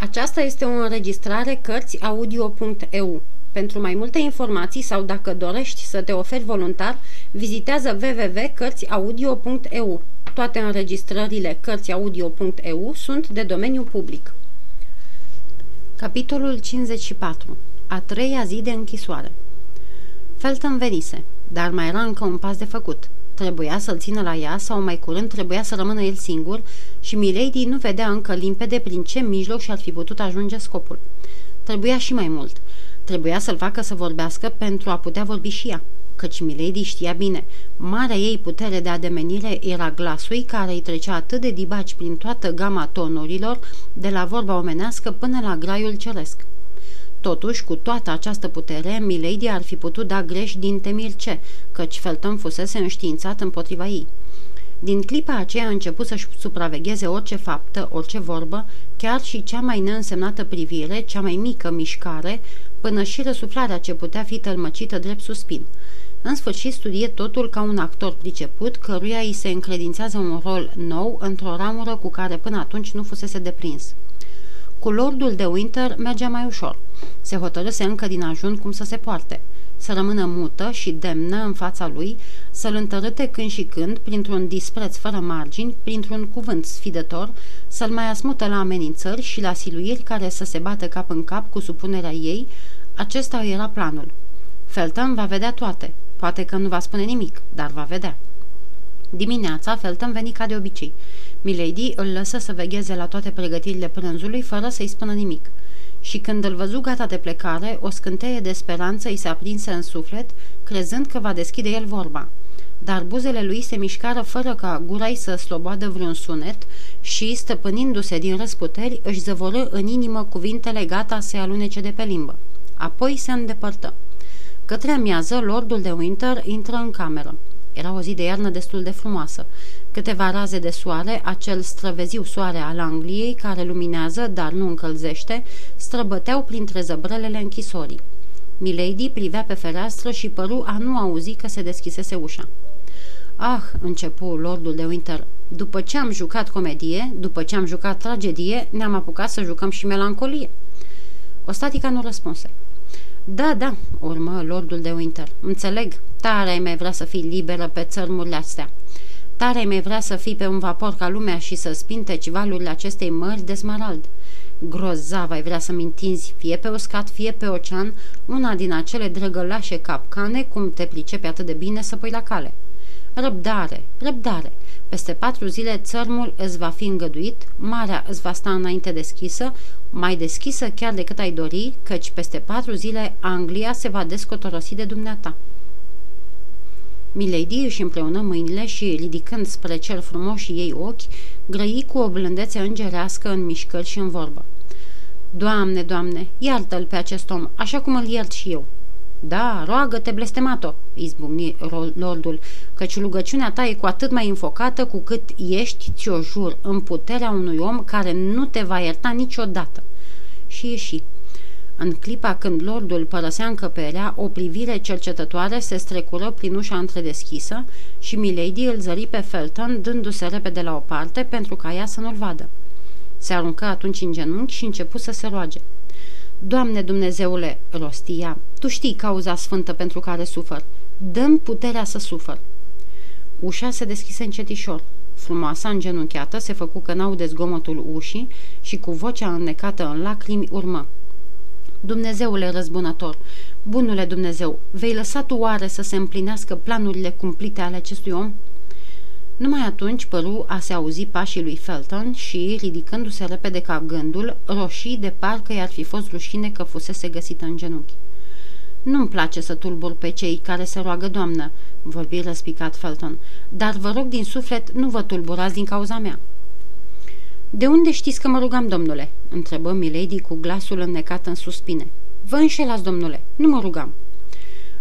Aceasta este o înregistrare CărțiAudio.eu. Pentru mai multe informații sau dacă dorești să te oferi voluntar, vizitează www.cărțiaudio.eu. Toate înregistrările CărțiAudio.eu sunt de domeniu public. Capitolul 54. A treia zi de închisoare. Felton venise, dar mai era încă un pas de făcut. Trebuia să-l țină la ea sau mai curând trebuia să rămână el singur și Milady nu vedea încă limpede prin ce mijloc și-ar fi putut ajunge scopul. Trebuia și mai mult. Trebuia să-l facă să vorbească pentru a putea vorbi și ea, căci Milady știa bine. Marea ei putere de ademenire era glasul care îi trecea atât de dibaci prin toată gama tonurilor, de la vorba omenească până la graiul ceresc. Totuși, cu toată această putere, Milady ar fi putut da greș din temirce, căci Felton fusese înștiințat împotriva ei. Din clipa aceea a început să-și supravegheze orice faptă, orice vorbă, chiar și cea mai neînsemnată privire, cea mai mică mișcare, până și răsuflarea ce putea fi tălmăcită drept suspin. În sfârșit studie totul ca un actor priceput, căruia îi se încredințează un rol nou într-o ramură cu care până atunci nu fusese deprins. Cu lordul de Winter mergea mai ușor. Se hotărâse încă din ajun cum să se poarte. Să rămână mută și demnă în fața lui, să-l întărâte când și când, printr-un dispreț fără margini, printr-un cuvânt sfidător, să-l mai asmută la amenințări și la siluiri care să se bată cap în cap cu supunerea ei. Acesta era planul. Felton va vedea toate. Poate că nu va spune nimic, dar va vedea. Dimineața, Felton veni ca de obicei. Milady îl lăsă să vegheze la toate pregătirile prânzului fără să-i spună nimic. Și când îl văzu gata de plecare, o scânteie de speranță îi se aprinse în suflet, crezând că va deschide el vorba. Dar buzele lui se mișcară fără ca gura-i să sloboadă vreun sunet și, stăpânindu-se din răsputeri, își zăvoră în inimă cuvintele gata să-i alunece de pe limbă. Apoi se îndepărtă. Către amiază, lordul de Winter intră în cameră. Era o zi de iarnă destul de frumoasă. Câteva raze de soare, acel străveziu soare al Angliei, care luminează, dar nu încălzește, străbăteau printre zăbrelele închisorii. Milady privea pe fereastră și păru a nu auzi că se deschisese ușa. "Ah," începu lordul de Winter, "după ce am jucat comedie, după ce am jucat tragedie, ne-am apucat să jucăm și melancolie." Ostatica nu răspunse. "Da, da," urmă lordul de Winter, "înțeleg, tare ai mai vrea să fii liberă pe țărmurile astea. Tare ai mai vrea să fii pe un vapor ca lumea și să spinteci valurile acestei mări de smarald. Grozav ai vrea să-mi întinzi, fie pe uscat, fie pe ocean, una din acele drăgălașe capcane, cum te pricepi atât de bine să pui la cale. Răbdare, răbdare, peste 4 zile țărmul îți va fi îngăduit, marea îți va sta înainte deschisă, mai deschisă chiar decât ai dori, căci peste 4 zile Anglia se va descotorosi de dumneata." Milady își împreună mâinile și, ridicând spre cel frumoși ei ochi, grăi cu o blândețe îngerească în mișcări și în vorbă. "Doamne, Doamne, iartă-l pe acest om, așa cum îl iert și eu." "Da, roagă-te, blestemato," izbucni lordul, "căci rugăciunea ta e cu atât mai înfocată cu cât ești, ți-o jur, în puterea unui om care nu te va ierta niciodată." Și ieși. În clipa când lordul părăsea încăperea, o privire cercetătoare se strecură prin ușa întredeschisă și Milady îl zări pe Felton, dându-se repede la o parte pentru ca ea să nu-l vadă. Se aruncă atunci în genunchi și începu să se roage. "Doamne Dumnezeule," rostia, "tu știi cauza sfântă pentru care sufăr. Dă-mi puterea să sufăr." Ușa se deschise încetișor. Frumoasa, îngenunchiată, se făcu că n-aude zgomotul ușii și cu vocea înnecată în lacrimi urmă: "Dumnezeule răzbunător, bunule Dumnezeu, vei lăsa tu oare să se împlinească planurile cumplite ale acestui om?" Numai atunci păru a se auzi pașii lui Felton și, ridicându-se repede ca gândul, roșii de parcă i-ar fi fost rușine că fusese găsită în genunchi. "Nu-mi place să tulbur pe cei care se roagă, doamnă," vorbi răspicat Felton, "dar vă rog din suflet, nu vă tulburați din cauza mea." "De unde știți că mă rugam, domnule?" întrebă Milady cu glasul înnecat în suspine. "Vă înșelați, domnule, nu mă rugam."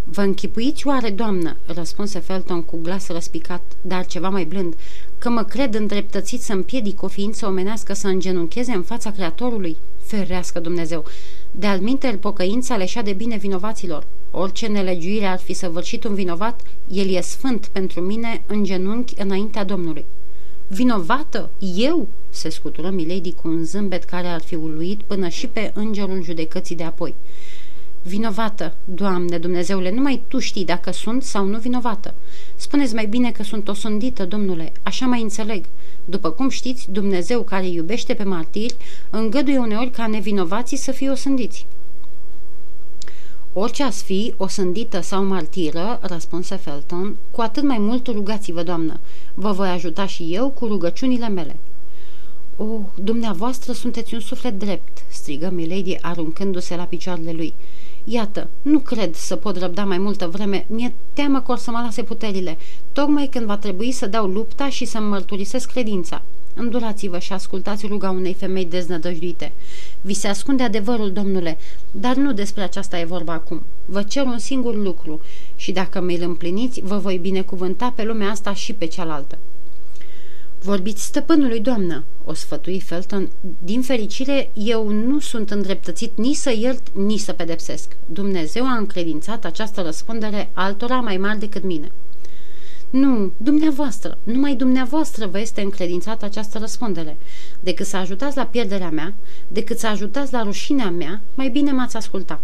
"Vă închipuiți oare, doamnă," răspunse Felton cu glas răspicat, dar ceva mai blând, "că mă cred îndreptățit să împiedic o ființă omenească să îngenuncheze în fața Creatorului? Ferească Dumnezeu! De altminteri, pocăința leșea de bine vinovaților. Orice nelegiuire ar fi săvârșit un vinovat, el e sfânt pentru mine în genunchi înaintea Domnului." Vinovată? Eu?" se scutură Milady cu un zâmbet care ar fi uluit până și pe îngerul judecății de apoi. Vinovată, Doamne Dumnezeule, numai Tu știi dacă sunt sau nu vinovată. Spuneți mai bine că sunt osândită, Domnule, așa mai înțeleg. După cum știți, Dumnezeu care iubește pe martiri îngăduie uneori ca nevinovații să fie osândiți. Orice ați fi, osândită sau martiră, răspunse Felton, cu atât mai mult rugați-vă, Doamnă, vă voi ajuta și eu cu rugăciunile mele. O, dumneavoastră sunteți un suflet drept, strigă Milady aruncându-se la picioarele lui. Iată, nu cred să pot răbda mai multă vreme, mi-e teamă că or să mă lase puterile, tocmai când va trebui să dau lupta și să-mi mărturisesc credința. Îndurați-vă și ascultați ruga unei femei deznădăjduite. Vi se ascunde adevărul, Domnule, dar nu despre aceasta e vorba acum. Vă cer un singur lucru și dacă mi-l împliniți, vă voi binecuvânta pe lumea asta și pe cealaltă. Vorbiți stăpânului, Doamnă, o sfătui Felton. Din fericire, eu nu sunt îndreptățit nici să iert, nici să pedepsesc. Dumnezeu a încredințat această răspundere altora mai mari decât mine. Nu, dumneavoastră, numai dumneavoastră vă este încredințată această răspundere. Decât să ajutați la pierderea mea, decât să ajutați la rușinea mea, mai bine m-ați asculta.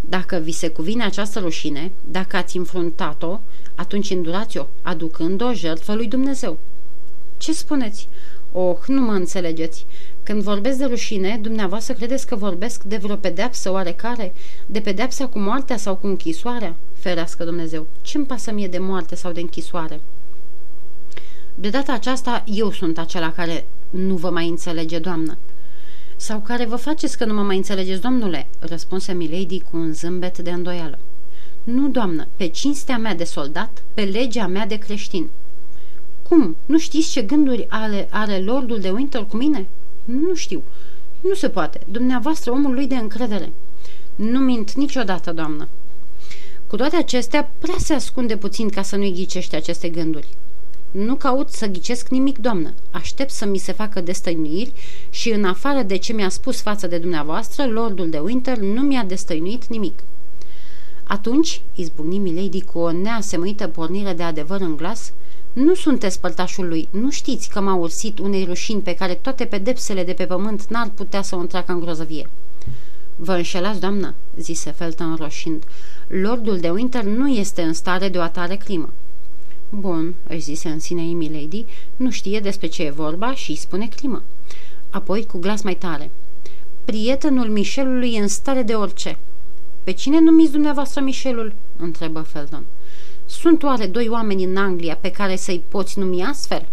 Dacă vi se cuvine această rușine, dacă ați înfruntat-o, atunci îndurați-o, aducând-o jertfă lui Dumnezeu. Ce spuneți? Oh, nu mă înțelegeți. Când vorbesc de rușine, dumneavoastră credeți că vorbesc de vreo pedeapsă oarecare? De pedeapsa cu moartea sau cu închisoarea? Ferească Dumnezeu! Ce-mi pasă mie de moarte sau de închisoare? De data aceasta, eu sunt acela care nu vă mai înțelege, Doamnă. Sau care vă faceți că nu mă mai înțelegeți, Domnule? Răspunse Milady cu un zâmbet de îndoială. Nu, Doamnă, pe cinstea mea de soldat, pe legea mea de creștin. Cum? Nu știți ce gânduri are lordul de Winter cu mine? Nu știu. Nu se poate. Dumneavoastră, omul lui de încredere. Nu mint niciodată, Doamnă. Cu toate acestea, prea se ascunde puțin ca să nu-i ghicești aceste gânduri. Nu caut să ghicesc nimic, Doamnă. Aștept să mi se facă destăinuiri și, în afară de ce mi-a spus față de dumneavoastră, lordul de Winter nu mi-a destăinuit nimic. Atunci, izbucni Milady cu o neasemuită pornire de adevăr în glas, nu sunteți părtașul lui, nu știți că m-a ursit unei rușini pe care toate pedepsele de pe pământ n-ar putea să o întreacă în grozăvie. Vă înșelați, Doamnă, zise Felton roșind. Lordul de Winter nu este în stare de o atare crimă. Bun, își zise în sine Milady, nu știe despre ce e vorba și îi spune crimă. Apoi, cu glas mai tare, prietenul Michelului e în stare de orice. Pe cine numiți dumneavoastră Michelul? Întrebă Felton. Sunt oare doi oameni în Anglia pe care să-i poți numi astfel?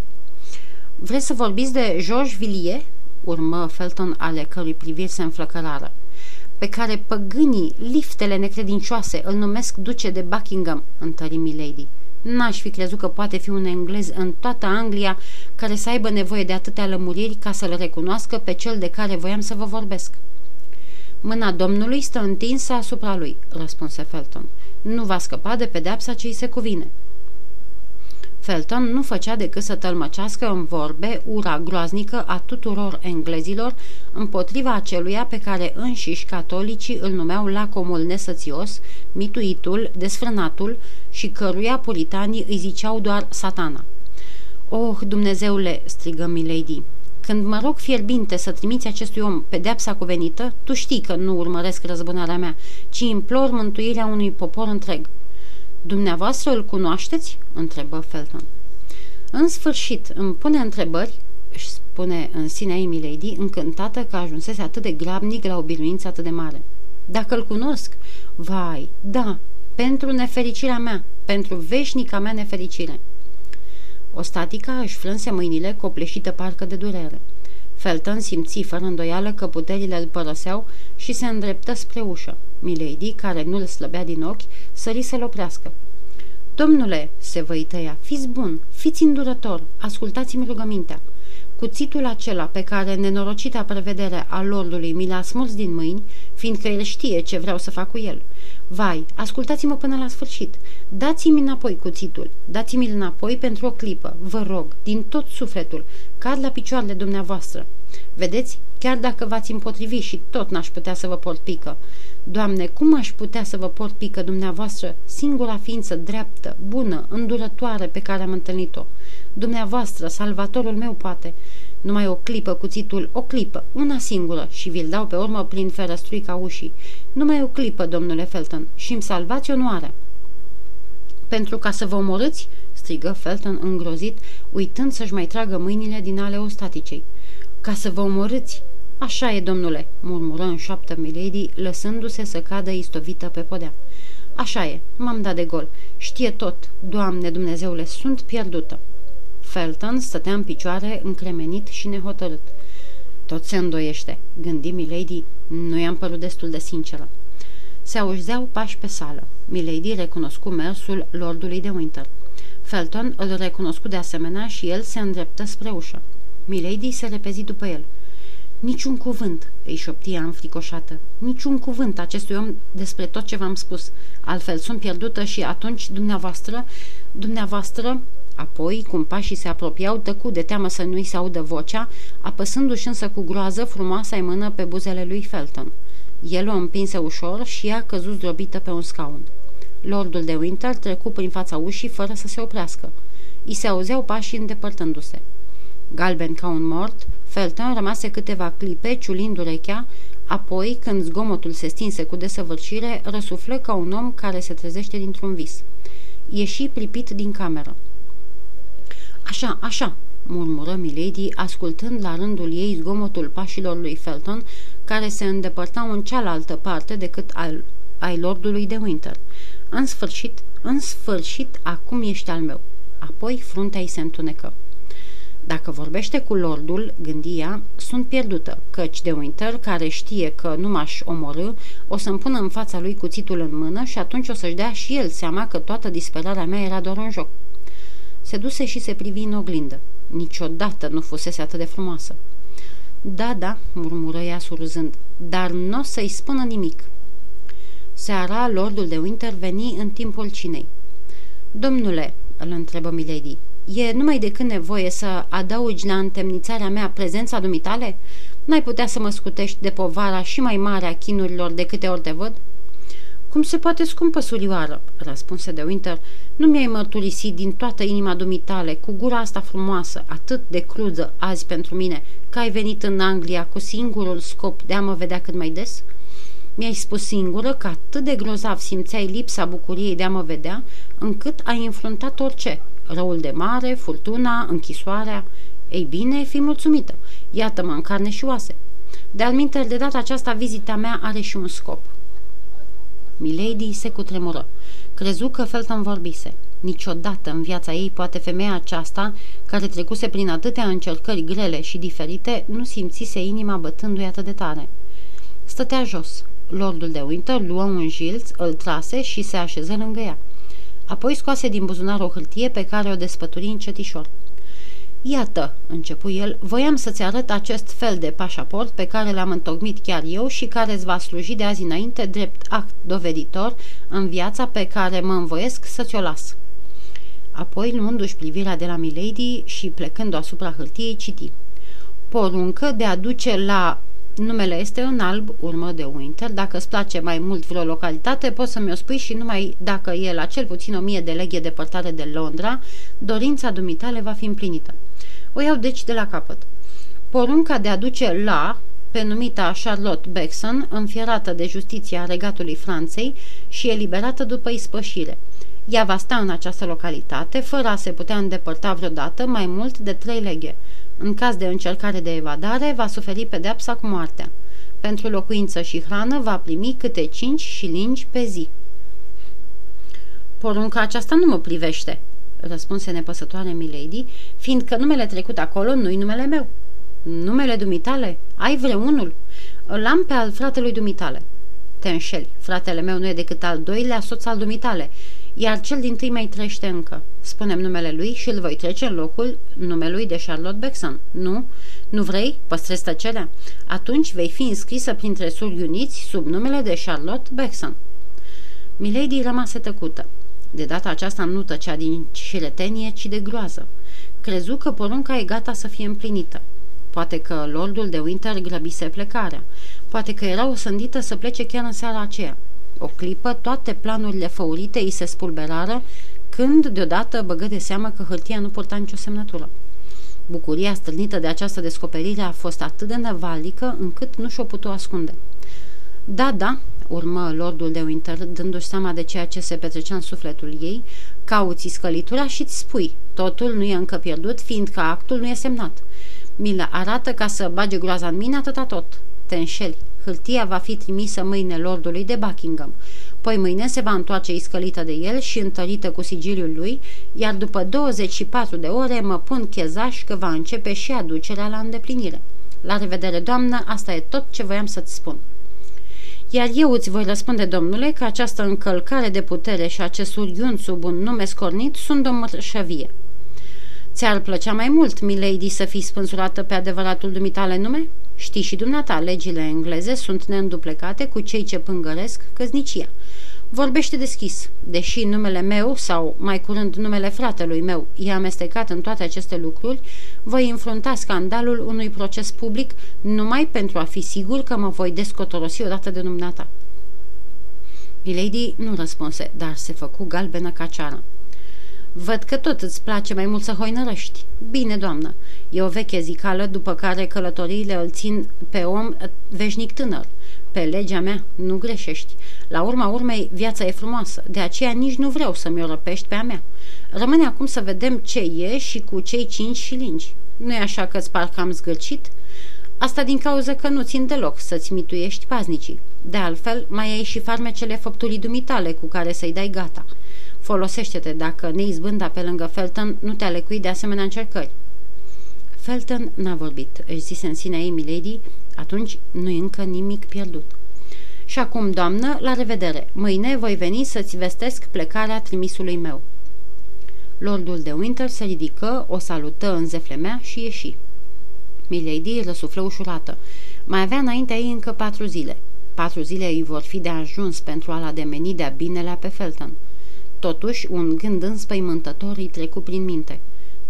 Vreți să vorbiți de George Villiers? Urmă Felton, ale cărui priviri se înflăcărară. Pe care păgânii, liftele necredincioase, îl numesc duce de Buckingham, întări Milady. N-aș fi crezut că poate fi un englez în toată Anglia care să aibă nevoie de atâtea lămuriri ca să-l recunoască pe cel de care voiam să vă vorbesc. Mâna Domnului stă întinsă asupra lui, răspunse Felton. Nu va scăpa de pedeapsa ce îi se cuvine. Felton nu făcea decât să tălmăcească în vorbe ura groaznică a tuturor englezilor împotriva aceluia pe care înșiși catolicii îl numeau lacomul nesățios, mituitul, desfrânatul și căruia puritanii îi ziceau doar satana. Oh, Dumnezeule, strigă Milady, când mă rog fierbinte să trimiți acestui om pedeapsa cuvenită, tu știi că nu urmăresc răzbunarea mea, ci implor mântuirea unui popor întreg. Dumneavoastră îl cunoașteți? Întrebă Felton. În sfârșit, îmi pune întrebări, își spune în sine Milady, încântată că ajunsese atât de grabnic la o biruință atât de mare. Dacă îl cunosc? Vai, da, pentru nefericirea mea, pentru veșnica mea nefericire. Ostatica își frânse mâinile, copleșită parcă de durere. Felton simți fără îndoială că puterile îl părăseau și se îndreptă spre ușă. Milady, care nu îl slăbea din ochi, sări să-l oprească. Domnule, se văită ea, fiți bun, fiți îndurător, ascultați-mi rugămintea. Cuțitul acela pe care nenorocita prevedere a lordului mi l-a smuls din mâini, fiindcă el știe ce vreau să fac cu el. Vai, ascultați-mă până la sfârșit. Dați-mi înapoi cuțitul, dați-mi-l înapoi pentru o clipă, vă rog, din tot sufletul, cad la picioarele dumneavoastră. Vedeți, chiar dacă v-ați împotrivi și tot n-aș putea să vă port pică. Doamne, cum aș putea să vă port pică dumneavoastră, singura ființă dreaptă, bună, îndurătoare pe care am întâlnit-o? Dumneavoastră, salvatorul meu, poate. Numai o clipă, cuțitul, o clipă, una singură, și vi-l dau pe urmă prin ferăstruica ușii. Numai o clipă, domnule Felton, și îmi salvați onoarea." Pentru ca să vă omorâți?" strigă Felton îngrozit, uitând să-și mai tragă mâinile din ale ostaticei. Ca să vă omorâți?" Așa e, domnule," murmură în șoaptă Milady, lăsându-se să cadă istovită pe podea. Așa e, m-am dat de gol. Știe tot. Doamne Dumnezeule, sunt pierdută." Felton stătea în picioare, încremenit și nehotărât. Tot se îndoiește," gândi Milady, nu i-am părut destul de sinceră." Se auzeau pași pe sală. Milady recunoscu mersul lordului de Winter. Felton îl recunoscu de asemenea și el se îndreptă spre ușă. Milady se repezi după el. Niciun cuvânt," îi șoptia înfricoșată, niciun cuvânt acestui om despre tot ce v-am spus, altfel sunt pierdută și atunci dumneavoastră... Apoi, cum pașii se apropiau, tăcu de teamă să nu-i se audă vocea, apăsându-și însă cu groază frumoasa-i mână pe buzele lui Felton. El o împinse ușor și ea căzu zdrobită pe un scaun. Lordul de Winter trecu prin fața ușii fără să se oprească. I se auzeau pașii îndepărtându-se. Galben ca un mort, Felton rămase câteva clipe ciulind urechea, apoi, când zgomotul se stinse cu desăvârșire, răsuflă ca un om care se trezește dintr-un vis. Ieși pripit din cameră. Așa, așa," murmură Milady, ascultând la rândul ei zgomotul pașilor lui Felton, care se îndepărtau în cealaltă parte decât ai lordului de Winter. În sfârșit, acum ești al meu." Apoi fruntea ei se întunecă. Dacă vorbește cu lordul," gândi ea, sunt pierdută, căci de Winter, care știe că nu m-aș omorî, o să-mi pună în fața lui cuțitul în mână și atunci o să-și dea și el seama că toată disperarea mea era doar un joc." Se duse și se privi în oglindă. Niciodată nu fusese atât de frumoasă. Da, da," murmură ea surâzând, dar n-o să-i spună nimic." Seara, lordul de Winter veni în timpul cinei. Domnule," îl întrebă Milady, e numai decât nevoie să adaugi la întemnițarea mea prezența dumitale? N-ai putea să mă scutești de povara și mai mare a chinurilor de câte ori te văd?" Cum se poate, scumpă surioară?" răspunse de Winter. Nu mi-ai mărturisit din toată inima dumitale, cu gura asta frumoasă, atât de crudă azi pentru mine, că ai venit în Anglia cu singurul scop de a mă vedea cât mai des? Mi-ai spus singură că atât de grozav simțeai lipsa bucuriei de a mă vedea, încât ai înfruntat orice, răul de mare, furtuna, închisoarea. Ei bine, fii mulțumită, iată-mă în carne și oase. De-alminte, de data aceasta, vizita mea are și un scop." Milady se cutremură. Crezu că Felton vorbise. Niciodată în viața ei poate femeia aceasta, care trecuse prin atâtea încercări grele și diferite, nu simțise inima bătându-i atât de tare. Stătea jos. Lordul de Winter luă un jilț, îl trase și se așeză lângă ea. Apoi scoase din buzunar o hârtie pe care o despături încetișor. Iată," începu el, voiam să-ți arăt acest fel de pașaport pe care l-am întocmit chiar eu și care îți va sluji de azi înainte drept act doveditor în viața pe care mă învoiesc să ți-o las." Apoi, luându-și privirea de la Milady și plecând-o asupra hârtiei, citi. Poruncă de a duce la... Numele este în alb, urmă de Winter. Dacă îți place mai mult vreo localitate, poți să mi-o spui și numai dacă e la cel puțin 1000 de leghe depărtare de Londra, dorința dumitale va fi împlinită. O iau deci de la capăt. Porunca de a duce la, pe numita Charlotte Backson, înfierată de justiția regatului Franței și eliberată după ispășire. Ea va sta în această localitate, fără a se putea îndepărta vreodată mai mult de 3 leghe. În caz de încercare de evadare, va suferi pedeapsa cu moartea. Pentru locuință și hrană va primi câte 5 șilingi pe zi. Porunca aceasta nu mă privește, răspunse nepăsătoare Milady, fiindcă numele trecut acolo nu-i numele meu. Numele dumitale? Ai vreunul? Îl am pe al fratelui dumitale. Te înșeli, fratele meu nu e decât al 2-lea soț al dumitale, iar cel din tâi mai trăiește încă. Spune-mi numele lui și îl voi trece în locul numelui de Charlotte Backson. Nu? Nu vrei? Păstrezi tăcerea. Atunci vei fi înscrisă printre surghiuniți sub numele de Charlotte Backson. Milady rămase tăcută. De data aceasta nu tăcea din șiretenie, ci de groază. Crezu că porunca e gata să fie împlinită. Poate că lordul de Winter grăbise plecarea. Poate că era osândită să plece chiar în seara aceea. O clipă, toate planurile făurite îi se spulberară, când deodată băgă de seamă că hârtia nu purta nicio semnătură. Bucuria strânită de această descoperire a fost atât de năvalică încât nu și-o putu ascunde. "Da, da," urmă lordul de Winter, dându-și seama de ceea ce se petrecea în sufletul ei, "cauți scălitura și-ți spui. Totul nu e încă pierdut, fiindcă actul nu e semnat. Mi le arată ca să bage groaza în mine, atâta tot. Te înșeli. Hârtia va fi trimisă mâine lordului de Buckingham. Poi mâine se va întoarce iscălită de el și întărită cu sigiliul lui, iar după 24 de ore mă pun chezaș că va începe și aducerea la îndeplinire. La revedere, doamnă, asta e tot ce voiam să-ți spun." "Iar eu îți voi răspunde, domnule, că această încălcare de putere și acest surghiun sub un nume scornit sunt de o mărșăvie." "Ți-ar plăcea mai mult, milady, să fii spânzurată pe adevăratul dumitale nume? Știi și dumneata, legile engleze sunt neînduplecate cu cei ce pângăresc căsnicia. Vorbește deschis. Deși numele meu, sau mai curând numele fratelui meu, e amestecat în toate aceste lucruri, voi înfrunta scandalul unui proces public numai pentru a fi sigur că mă voi descotorosi odată de dumneata." Milady nu răspunse, dar se făcu galbenă ca ceara. "Văd că tot îți place mai mult să hoinărăști. Bine, doamnă, e o veche zicală după care călătoriile îl țin pe om veșnic tânăr. Pe legea mea nu greșești. La urma urmei, viața e frumoasă, de aceea nici nu vreau să-mi o răpești pe a mea. Rămâne acum să vedem ce e și cu cei cinci șilingi. Nu-i așa că-ți par cam zgârcit? Asta din cauza că nu țin deloc să-ți mituiești paznicii. De altfel, mai ai și farmecele făpturii dumitale cu care să-i dai gata. Folosește-te dacă neizbânda pe lângă Felton nu te-a lecuit de asemenea încercări." Felton n-a vorbit, își zise în sinea ei milady, atunci nu-i încă nimic pierdut. "Și acum, doamnă, la revedere. Mâine voi veni să-ți vestesc plecarea trimisului meu." Lordul de Winter se ridică, o salută în zeflemea și ieși. Milady răsuflă ușurată. Mai avea înaintea ei încă 4 zile. 4 zile îi vor fi de ajuns pentru a-l ademeni de-a binelea pe Felton. Totuși, un gând înspăimântător îi trecu prin minte.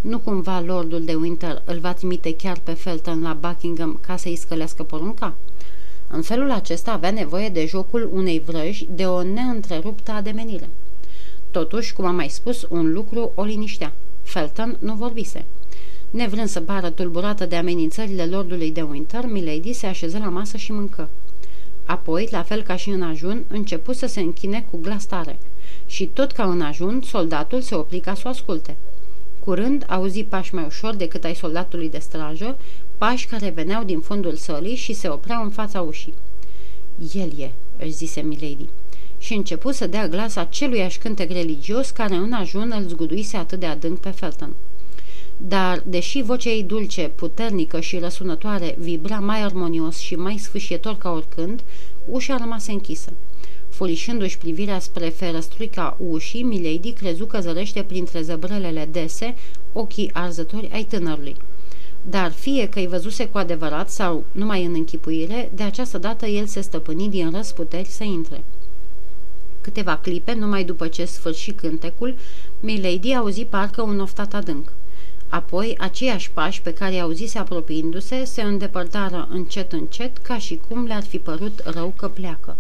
Nu cumva lordul de Winter îl va trimite chiar pe Felton la Buckingham ca să-i scălească porunca? În felul acesta avea nevoie de jocul unei vrăji, de o neîntreruptă ademenire. Totuși, cum am mai spus, un lucru o liniștea. Felton nu vorbise. Nevrând să pară tulburată de amenințările lordului de Winter, milady se așeză la masă și mâncă. Apoi, la fel ca și în ajun, începu să se închine cu glas tare. Și tot ca în ajun, soldatul se opri ca să o asculte. Curând auzi pași mai ușor decât ai soldatului de strajă, pași care veneau din fundul sălii și se opreau în fața ușii. "El e," își zise milady. Și începu să dea glas aceluiași cântec religios care în ajun îl zguduise atât de adânc pe Felton. Dar, deși vocea ei dulce, puternică și răsunătoare vibra mai armonios și mai sfâșietor ca oricând, ușa rămase închisă. Furișându-și privirea spre ferăstruica ușii, milady crezu că zărește printre zăbrelele dese ochii arzători ai tânărului. Dar fie că-i văzuse cu adevărat sau numai în închipuire, de această dată el se stăpâni din răsputeri să intre. Câteva clipe, numai după ce sfârși cântecul, milady auzi parcă un oftat adânc. Apoi, aceiași pași pe care i auzise apropiindu-se, se îndepărtară încet, încet, ca și cum le-ar fi părut rău că pleacă.